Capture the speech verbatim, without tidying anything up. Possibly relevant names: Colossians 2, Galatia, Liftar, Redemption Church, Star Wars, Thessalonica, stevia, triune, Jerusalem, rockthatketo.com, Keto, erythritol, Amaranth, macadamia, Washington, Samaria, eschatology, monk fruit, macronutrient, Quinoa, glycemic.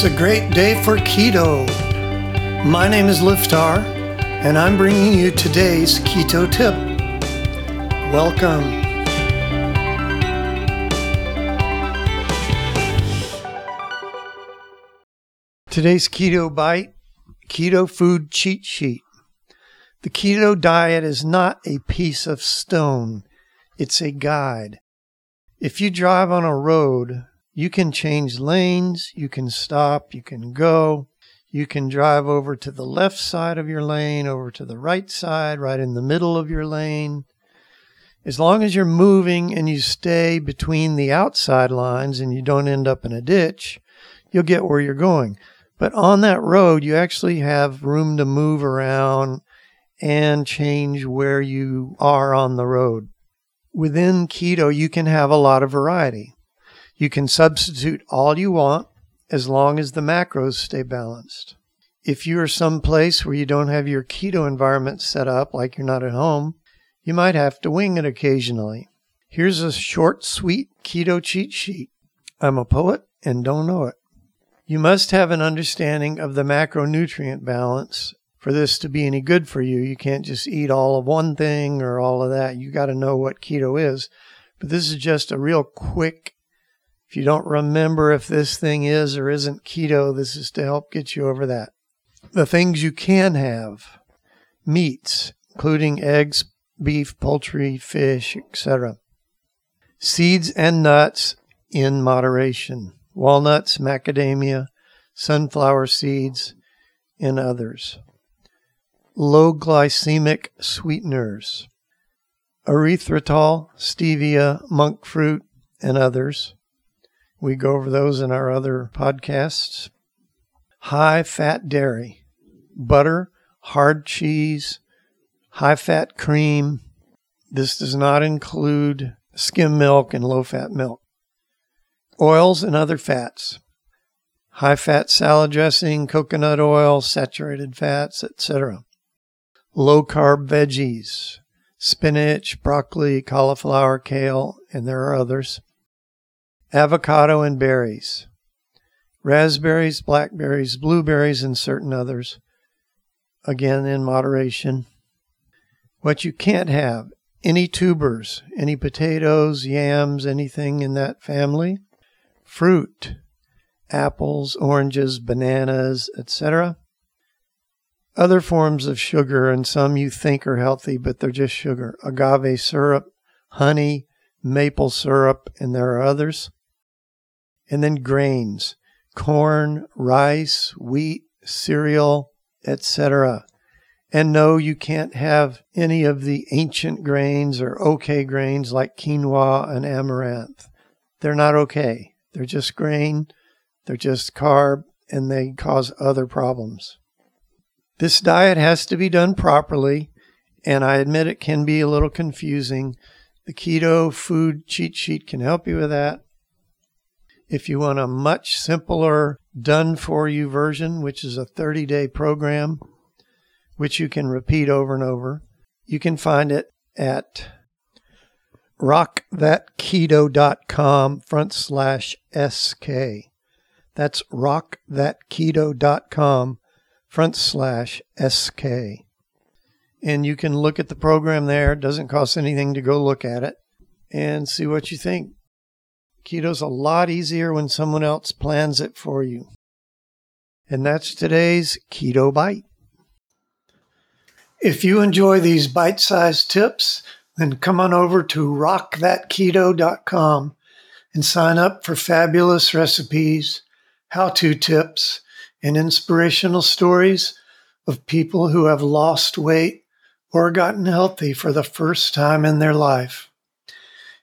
It's a great day for keto. My name is Liftar, and I'm bringing you today's keto tip. Welcome. Today's keto bite, keto food cheat sheet. The keto diet is not a piece of stone. It's a guide. If you drive on a road, you can change lanes, you can stop, you can go, you can drive over to the left side of your lane, over to the right side, right in the middle of your lane. As long as you're moving and you stay between the outside lines and you don't end up in a ditch, you'll get where you're going. But on that road, you actually have room to move around and change where you are on the road. Within keto, you can have a lot of variety. You can substitute all you want as long as the macros stay balanced. If you are someplace where you don't have your keto environment set up, like you're not at home, you might have to wing it occasionally. Here's a short, sweet keto cheat sheet. I'm a poet and don't know it. You must have an understanding of the macronutrient balance. For this to be any good for you, you can't just eat all of one thing or all of that. You got to know what keto is. But this is just a real quick. If you don't remember if this thing is or isn't keto, this is to help get you over that. The things you can have. Meats, including eggs, beef, poultry, fish, et cetera. Seeds and nuts in moderation. Walnuts, macadamia, sunflower seeds, and others. Low glycemic sweeteners. Erythritol, stevia, monk fruit, and others. We go over those in our other podcasts. High-fat dairy, butter, hard cheese, high-fat cream. This does not include skim milk and low-fat milk. Oils and other fats, high-fat salad dressing, coconut oil, saturated fats, et cetera. Low-carb veggies, spinach, broccoli, cauliflower, kale, and there are others. Avocado and berries, raspberries, blackberries, blueberries, and certain others, again in moderation. What you can't have, any tubers, any potatoes, yams, anything in that family, fruit, apples, oranges, bananas, et cetera. Other forms of sugar, and some you think are healthy, but they're just sugar, agave syrup, honey, maple syrup, and there are others. And then grains, corn, rice, wheat, cereal, et cetera. And no, you can't have any of the ancient grains or okay grains like quinoa and amaranth. They're not okay. They're just grain, they're just carb, and they cause other problems. This diet has to be done properly, and I admit it can be a little confusing. The keto food cheat sheet can help you with that. If you want a much simpler, done-for-you version, which is a thirty-day program, which you can repeat over and over, you can find it at rockthatketo.com front slash SK. That's rockthatketo.com front slash SK. And you can look at the program there. It doesn't cost anything to go look at it and see what you think. Keto's a lot easier when someone else plans it for you. And that's today's Keto Bite. If you enjoy these bite-sized tips, then come on over to rock that keto dot com and sign up for fabulous recipes, how-to tips, and inspirational stories of people who have lost weight or gotten healthy for the first time in their life.